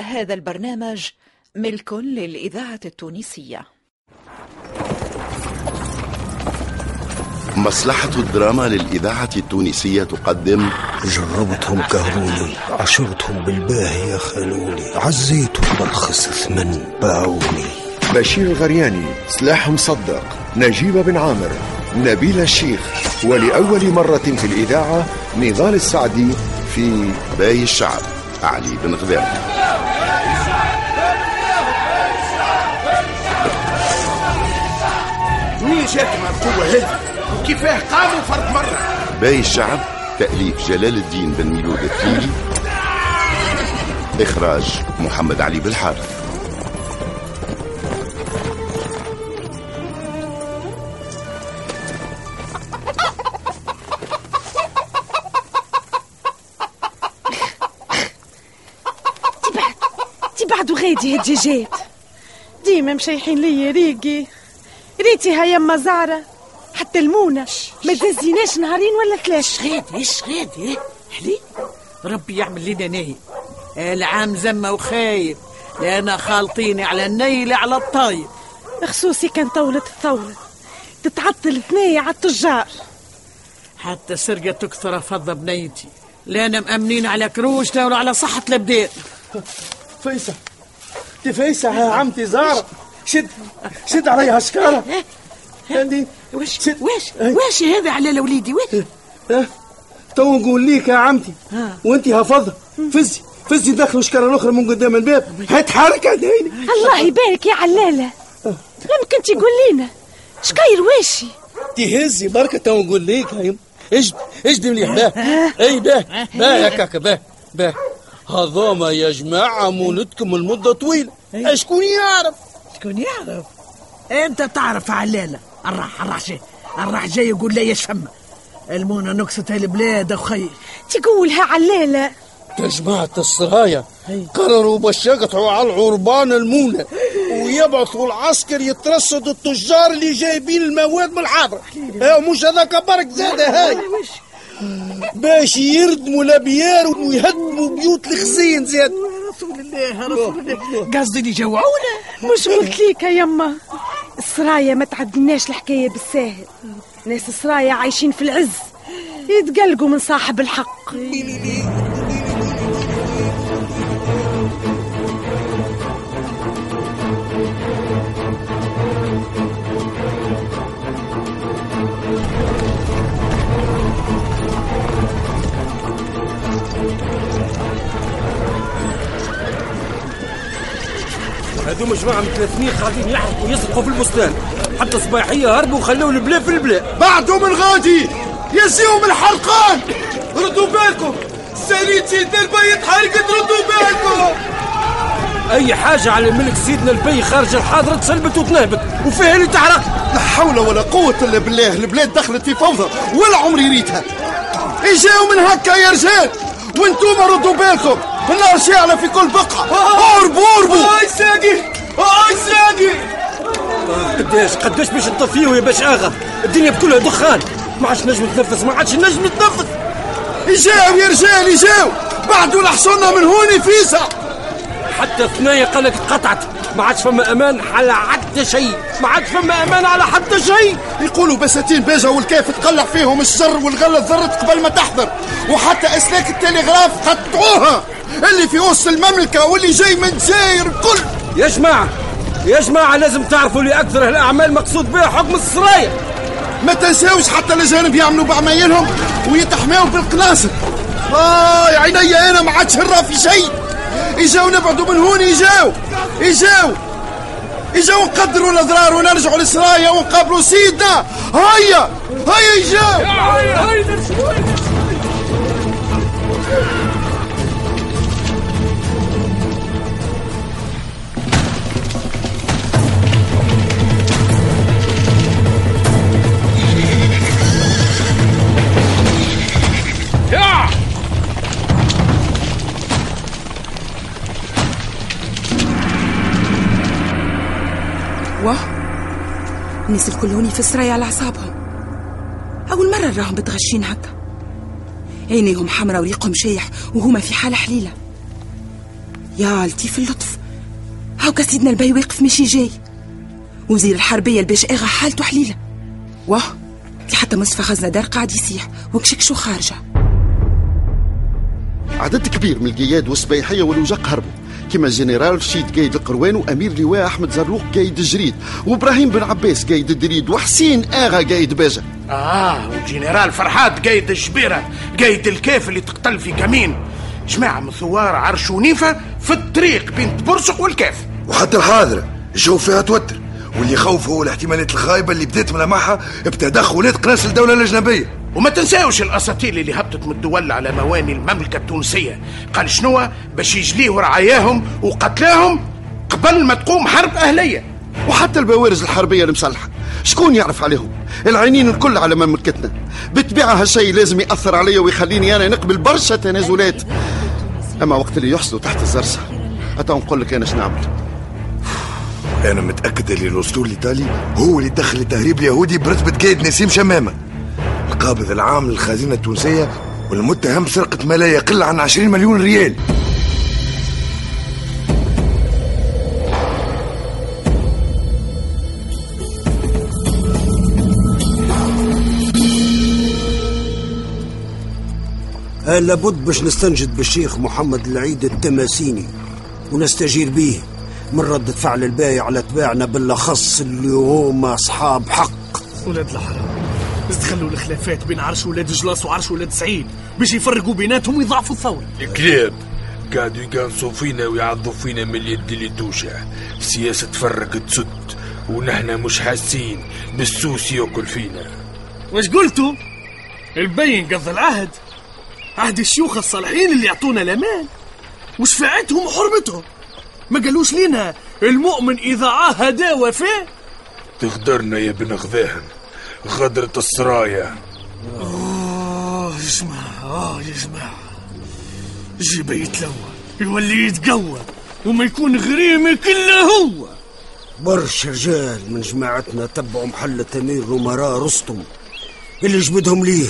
هذا البرنامج ملك للإذاعة التونسية. مصلحة الدراما للإذاعة التونسية تقدم جربتهم كهروني، عشرتهم بالباهي يا خلوني، عزيتهم برخص ثمن باعوني. البشير الغرياني، سلاح مصدق، نجيب بن عامر، نبيل الشيخ، ولأول مرة في الإذاعة نضال السعدي في باي الشعب. علي بن غذاهم. منين جاتهم القوة هذه وكيفاه قاموا فرد مرة؟ باي الشعب، تأليف جلال الدين بن ميلود التليلي، إخراج محمد علي بالحارث. تبعدوا غادي هالدجاجات، ديما مشيحين لي ريقي. ريتها يما زعرة حتى المونة ما تزيناش نهارين ولا ثلاثة. اش غادي حلي ربي يعمل لنا نايم العام زمة وخايب، لأنا خالطين على النيل على الطايب. خصوصي كان طولت الثورة تتعطل ثنايا على التجار، حتى سرقة تكثر فضة بنيتي، لأنا مأمنين على كروشنا ولا على صحة البدان. فيسة تفيسة يا عمتي زارة، شد عليها شكارة. واش هذا على لوليدي؟ واش تو نقول ليك يا عمتي وانت هفضة، فزي دخلوا شكارة أخرى من قدام الباب، هتحرك عديني. الله يبارك يا علالة، ممكن تقول لينا شكاير واشي تهزي بركة؟ تو نقول ليك اجد مليح. باه يا كاكا، باه هذوما يا جماعة مولدكم المدة طويلة. شكون يعرف؟ انت تعرف علالة الراح جاي يقول لي ايش فما المونة نقصت هالبلاد اخي. تقولها علالة يا جماعة السرايا قرروا باش يقطعوا على العربان المونة ويبعثوا العسكر يترصدوا التجار اللي جايبين المواد من الحاضر، مش هذاك برك زادة هاي، باش يردموا الابيار ويهدموا بيوت الخزين زاد. رسول الله قصدي يجوعونا. مش قلت ليك يا يما السرايا ما تعدناش الحكايه بالساهل، ناس السرايا عايشين في العز يتقلقوا من صاحب الحق. هذوما جماعة من 300 قاعدين يحرقوا ويسرقوا في البستان، حتى صباحية هربوا وخلوا البلا في البلا. بعدوا من غادي يسيهم الحرقان، ردوا بالكم ساليت سيدنا البي تحرقت، ردوا بالكم. أي حاجة على ملك سيدنا البي خارج الحاضرة تسلبت وتنهبت وفيها اللي تحرقت. لا حول ولا قوة إلا بالله، البلاد دخلت في فوضى ولا عمري ريتها. إجاو من هكا يا رجال، وانتوما ردوا بالكم، بالنار شعلة في كل بقعة. أربو أي ساقي قداش باش نطفيو يا باش آغا؟ الدنيا بكلها دخان، ما عادش نجم نتنفس إجاو يا رجال إجاو، بعدوا لحصونا من هوني فيسا. حتى ثنايا قالك اتقطعت، ما عادش فما أمان على حتى شيء، يقولوا بساتين باجا والكيف تقلع فيهم الشر والغلة ذرت قبل ما تحضر، وحتى أسلاك التلغراف قطعوها اللي في وسط المملكة واللي جاي من الجزائر كل. يا جماعة لازم تعرفوا لي أكثر هالأعمال مقصود بها حكم السرايا. ما تنساوش حتى الأجانب يعملوا بعمايلهم ويتحماوا بالقناصر. يا عيني أنا ما عادش هرا في شيء. إجاو نبعدوا من هون، إجاو نقدروا الأضرار ونرجعوا للسرايا ونقابلوا سيدنا. هيا إجاو. الناس الكل هوني في السرايا على اعصابهم، اول مره راهم متغشين هكا، عينيهم حمراء وريقهم شايح وهما في حاله حليله. يا عالتي في اللطف، هاوكا سيدنا الباي واقف ماشي جاي، وزير الحربية الباش آغا حالته حليلة، واه كي حتى مصفى خزنة دار قاعد يسيح وكشكشو خارجة. عدد كبير من الجياد والسبايحية والوجاق هربوا، كما جنرال رشيد قايد القروان، وامير لواء احمد زرلوق قايد الجريد، وابراهيم بن عباس قايد الدريد، وحسين اغا قايد باجة، والجنرال فرحات قايد الشبيره قايد الكاف اللي تقتل في كمين. جماعه من ثوار عرش ونيفه في الطريق بين تبرسق والكاف، وحتى الحاضره الجو فيها توتر، واللي خوف هو الاحتمالات الخايبه اللي بدات ملامحها بتدخلات قناص الدوله الاجنبيه. وما تنساوش الاساطيل اللي هبطت من الدول على مواني المملكه التونسيه، قال شنو باش يجليه رعاياهم وقتلاهم قبل ما تقوم حرب اهليه. وحتى البوارز الحربيه المسلحه شكون يعرف عليهم؟ العينين الكل على مملكتنا. بالطبيعه هالشيء لازم ياثر عليا ويخليني انا نقبل برشا تنازلات، اما وقت اللي يحصلوا تحت الزرسه حتى نقول لك انا شنعمل. انا متاكد اللي الاسطول الايطالي هو اللي دخل التهريب اليهودي برتبه قايد نسيم شمامه، القابض العام للخزينة التونسية، والمتهم سرقة ما لا يقل عن 20 مليون ريال. لابد باش نستنجد بالشيخ محمد العيد التماسيني ونستجير به من ردة فعل الباي على اتباعنا، بالاخص اللي هما اصحاب حق. ولاد الحرام استخلوا الخلافات بين عرش ولاد جلاس وعرش ولاد سعيد باش يفرقوا بيناتهم ويضعفوا الثورة. كلاب قاعدوا يقانصوا فينا ويعضوا فينا من اليد اللي توشع، سياسة تفرق تسد، ونحنا مش حاسين بالسوس ياكل فينا. واش قلتوا؟ البين قضى العهد، عهد الشيوخ الصالحين اللي يعطونا الامان وشفاعتهم وحرمتهم. ما قالوش لينا المؤمن إذا عاهد وفاه؟ تخدرنا يا بن غذاهم غدرة السرايا. يا جماعة جيبه يتلوى يولي يتقوى وما يكون غريمي كله هو. برش رجال من جماعتنا تبعوا محل التمير ومراء رستم اللي جبدهم ليه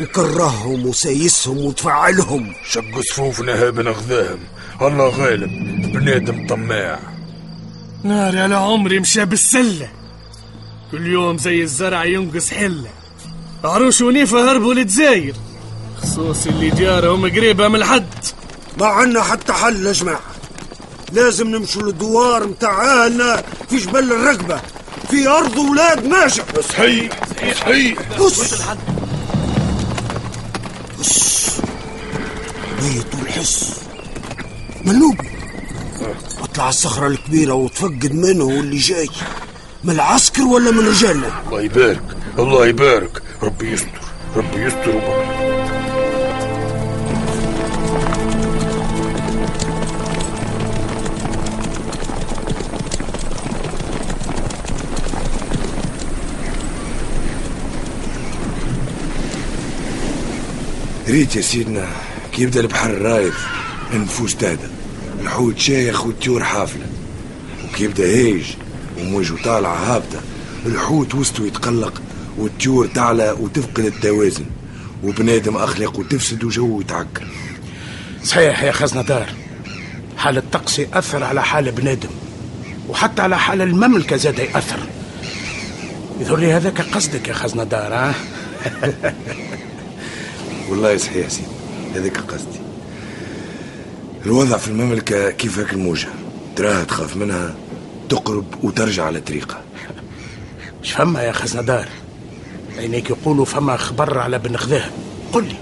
وكرههم وسايسهم وتفعلهم. شقوا صفوفنا يا بن غذاهم، الله غالب بنادم طماع. ناري على عمري مشى بالسلة، كل يوم زي الزرع ينقص حلة. عروش ونيفة هربوا للجزائر، خصوصي اللي ديارهم قريبة من الحد. ما عنا حتى حل يا جماعة، لازم نمشوا للدوار متاعنا في جبل الرقبة في أرض ولاد ماشي. صحيح بس ميت الحس ملوب، اطلع الصخرة الكبيرة وتفقد منه واللي جاي من العسكر ولا من رجالنا. الله يبارك ربي يستر. ريت يا سيدنا كي يبدا البحر رايد النفوس تهدى، الحوت شايخ والطيور حافله، وكي يبدا هيج وموجه طالعة هابطة الحوت وسطه يتقلق والطيور تعلى وتفقد التوازن، وبنادم أخلاقه تفسد وجوه يتعكر. صحيح يا خزنة دار، حال الطقس يأثر على حال بنادم وحتى على حال المملكة زاد يأثر. يظهر لي هذاك قصدك يا خزنة دار ها؟ والله صحيح يا سيدي، هذاك قصدي. الوضع في المملكة كيف هاك الموجة، تراها تخاف منها تقرب وترجع على طريقة. مش فما يا خزنة دار عينيك يقولوا فما خبر على بن غذاهم؟ قل لي،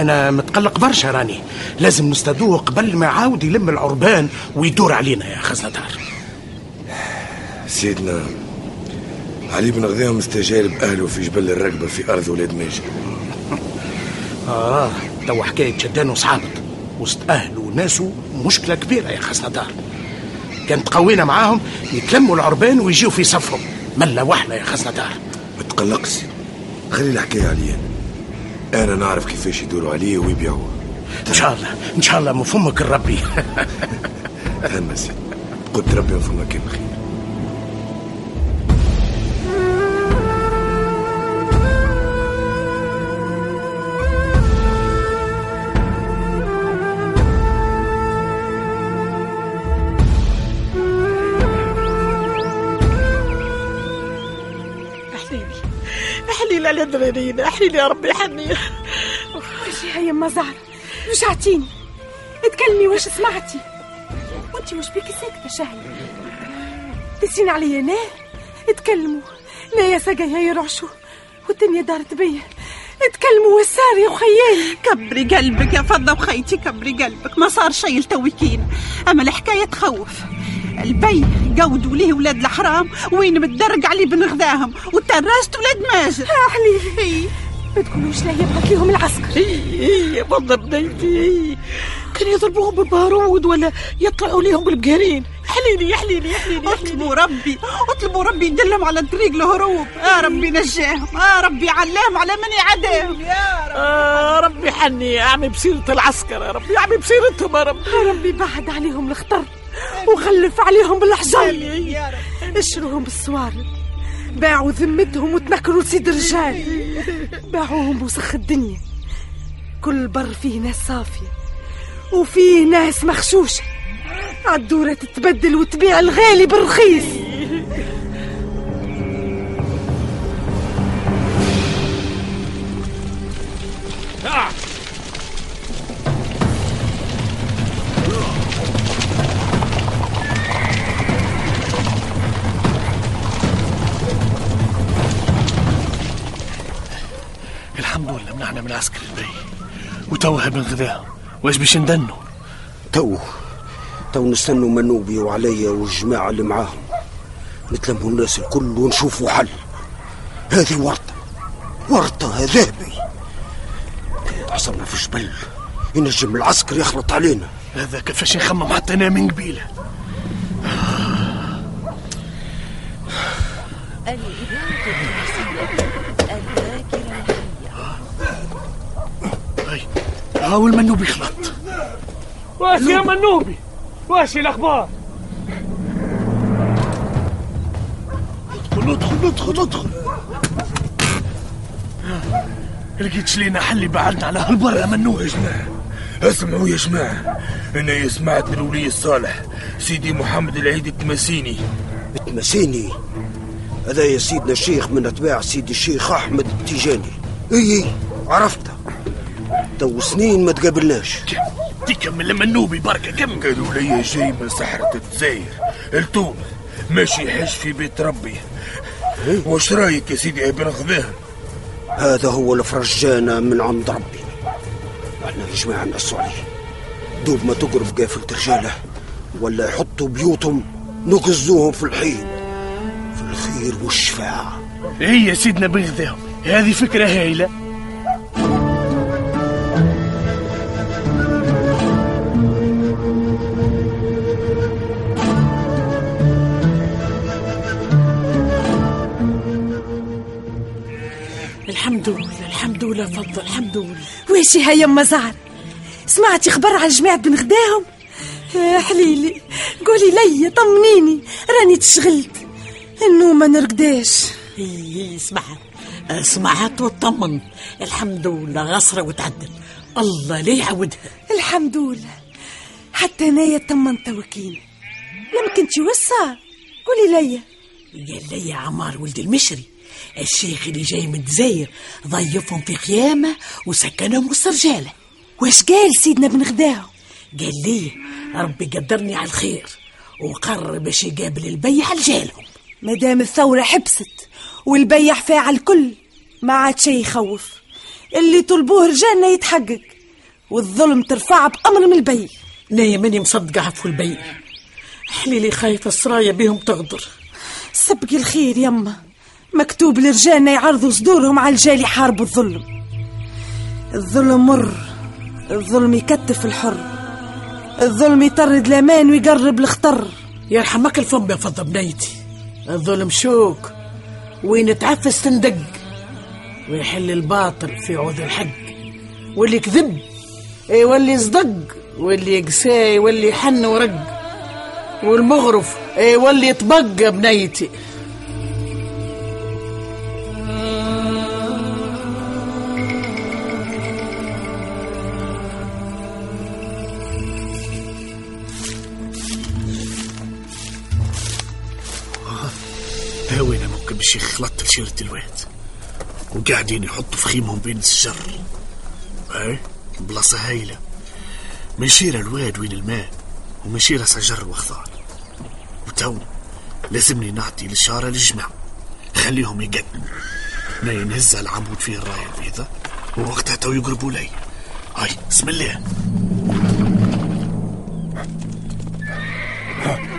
أنا متقلق برشا، راني لازم نستدوه قبل ما عاود يلم العربان ويدور علينا يا خزنة دار. سيدنا علي بن غذاهم استجار بأهله في جبل الرقبة في أرض ولاد ماجد. توا حكاية شدان وصحابط وسط أهله وناسه مشكلة كبيرة يا خزنة دار، كانت قوينا معاهم يتلموا العربان ويجيوا في صفهم ملا وحنا يا خزنة دار. ما تقلقش، خلي الحكايه عليا انا نعرف كيفاش يدوروا عليه ويبيعوه. ان شاء الله من فمك الربي. اهم سي قلت ربي من فمك الخير. ولا تغيرين. احيني يا ربي حنين. وشي هي يما زهرة وش عطيني اتكلمي وش سمعتي؟ وانتي وش بيكي ساكتة شهية تسين عليا؟ انا اتكلموا لا يا ساقيها يرعشوا والدنيا دارت بيا. اتكلموا وسار يا وخيالي. كبري قلبك يا فضة وخيتي، كبري قلبك، ما صار شي لتوكين. اما الحكاية تخوف. البي قودوا ليه ولاد الحرام وين متدرج علي بن غذاهم وترست ولاد ماجد. احلي اي ما تقولوش لا يبقى ليهم العسكر. اي بنظر بنيتي كان يضربوهم بالبارود ولا يطلعوا ليهم بالبقارين. احليلي احليلي احليلي. اطلبوا ربي يدلهم على طريق الهروب. ربي نجاهم، ربي علام على من يعداهم. يا ربي ربي حني يا عمي بصيرة العسكر، يا ربي يا عمي بصيرتهم، يا ربي يا ربي بعد عليهم الخطر وخلف عليهم بالحجر، اشروهم بالصوارد، باعوا ذمتهم وتنكروا سيد الرجال، باعوهم وسخ الدنيا. كل بر فيه ناس صافية وفيه ناس مخشوشة، عالدورة تتبدل وتبيع الغالي بالرخيص. عسكر البي وتوه بن غذاهم. واش باش ندنوا؟ تو نستنوا منوبي وعليا والجماعه اللي معاهم، نتلموا الناس الكل ونشوفوا حل. هذه ورطه ذهبي تعصبنا في الجبل، ينجم العسكر يخلط علينا. هذا كيفاش نخمم حتى انا من قبيله. هاو المنوبي خلط. واش يا منوبي؟ واش الاخبار؟ ادخل. لقيت لينا حل بعدنا على هالبر يا منوبي. اسمعوا يا جماعه، انا سمعت من الولي الصالح سيدي محمد العيد التماسيني. هذا يا سيدنا الشيخ من اتباع سيدي الشيخ احمد التجاني. اي عرفته، تو سنين ما تقابلناش. تكمل منوبي بركه كمل. قالوا لي جاي من صحراء الجزائر لتونس، ماشي حج في بيت ربي. واش رايك يا سيدي ابن غذاهم؟ هذا هو الفرجانه من عند ربي. احنا الجماعه نقصوا عليه، دوب ما تقرب قافله رجاله ولا يحطوا بيوتهم نقزوهم في الحين في الخير والشفاعه. اي يا سيدنا ابن غذاهم، هذه فكره هايله. الحمد لله فضل الحمد لله. ويشي هيا يما زهر، سمعتي خبر على جماعة بن غذاهم؟ حليلي قولي لي طمنيني، راني تشغلت النوم ما نرقداش. اي سمعت وطمن الحمد لله، غصرة وتعدل الله ليه يعودها. الحمد لله حتى انايا طمنت توكين. لمكن تي وصا قولي لي. قال لي عمار ولد المشري الشيخ اللي جاي من الجزائر ضيفهم في خيامه وسكنهم وسط رجاله. واش قال سيدنا بن غذاهم؟ قال لي ربي قدرني على الخير وقرر باش يقابل البيع لجالهم. مدام الثوره حبست والبيع فاعل الكل، ما عاد شي يخوف. اللي طلبوه رجالنا يتحقق والظلم ترفع بامر من البيع. نايا ماني مصدقه في البيع، حليلي خايفه السرايه بهم تغدر. سبقي الخير يما، مكتوب لرجالنا يعرضوا صدورهم على الجال يحاربوا الظلم. الظلم مر، الظلم يكتف الحر، الظلم يطرد الامان ويقرب الخطر. يرحمك الفم يا فضة بنيتي، الظلم شوك وين تعفس تندق، ويحل الباطل في عود الحق، واللي كذب واللي صدق، واللي يقسى واللي حن ورق، والمغرف واللي يطبق بنيتي. هاوينا ممكن باش يخلط لشيرة الواد. وقاعدين يحطوا فخيمهم بين الشر. ايه بلاصة هايلة، مشيرة الواد وين الماء ومشيرة سجر الوخضار. وتو لازمني نعطي الإشارة للجماعة، خليهم يقدموا ما ينهزها العمود فيه الراية البيضة، ووقتها تو يقربوا لي. هاي بسم الله.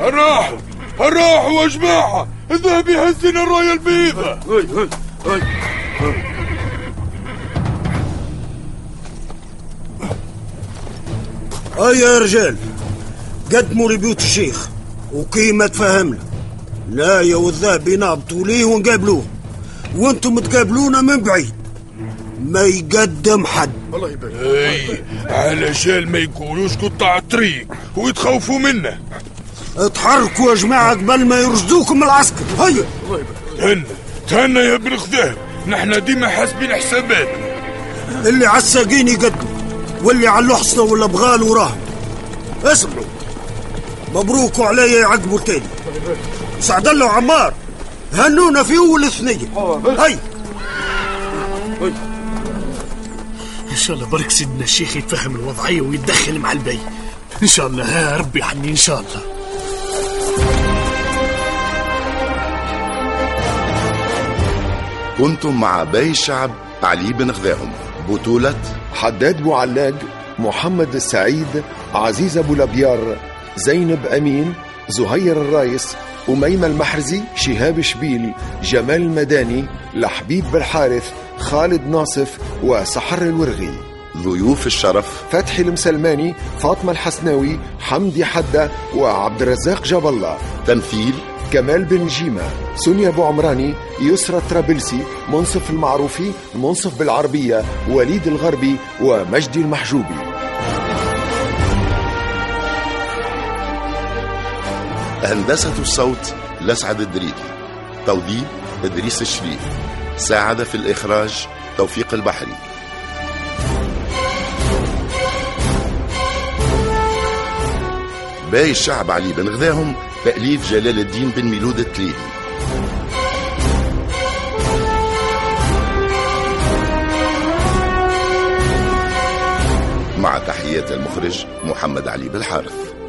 الراحوا الراحوا يا جماعة، الذهب يهزين الراية البيضة. هاي هاي هاي. هيا يا رجال قدموا لبيوت الشيخ وكيما تفهمنا. لا يا والذهب ينابطوا ليه ونقابلوه، وانتم تقابلونا من بعيد، ما يقدم حد. الله يبارك. اي علشان ما يقولوش قطع الطريق ويتخوفوا منه. اتحركوا يا جماعه قبل ما يرشدوكم من العسكر. هيا الله يبارك. تهنى تهنى يا بن غذاهم، نحن ديما حاسبين حساباتنا. اللي على الساقين يقدم واللي على الحصنه ولا بغال وراه. اسمعوا مبروك عليا يا عقبو التاني سعد الله وعمار، هنونا في اول الثنيه. هاي ان شاء الله برك سيدنا الشيخ يتفهم الوضعيه ويتدخل مع البي ان شاء الله. ها ربي عني ان شاء الله. كنتم مع باي الشعب علي بن غذاهم، بطولة حداد بوعلاق، محمد السعيد، عزيزة بولبيار، زينب أمين، زهير الرايس، أميم المحرزي، شهاب شبيل، جمال المداني، الحبيب بالحارث، خالد ناصف، وسحر الورغي. ضيوف الشرف فتحي المسلماني، فاطمة الحسناوي، حمدي حدى، وعبد الرزاق جاب الله. تمثيل كمال بن جيمة، سونيا أبو عمراني، يسرة ترابلسي، منصف المعروفي، منصف بالعربية، وليد الغربي، ومجدي المحجوبي. هندسة الصوت لسعد الدريدي، توضيب إدريس الشريف، ساعد في الإخراج توفيق البحري. باي الشعب علي بن غذاهم، تأليف جلال الدين بن ميلود التليلي. مع تحيات المخرج محمد علي بالحارث.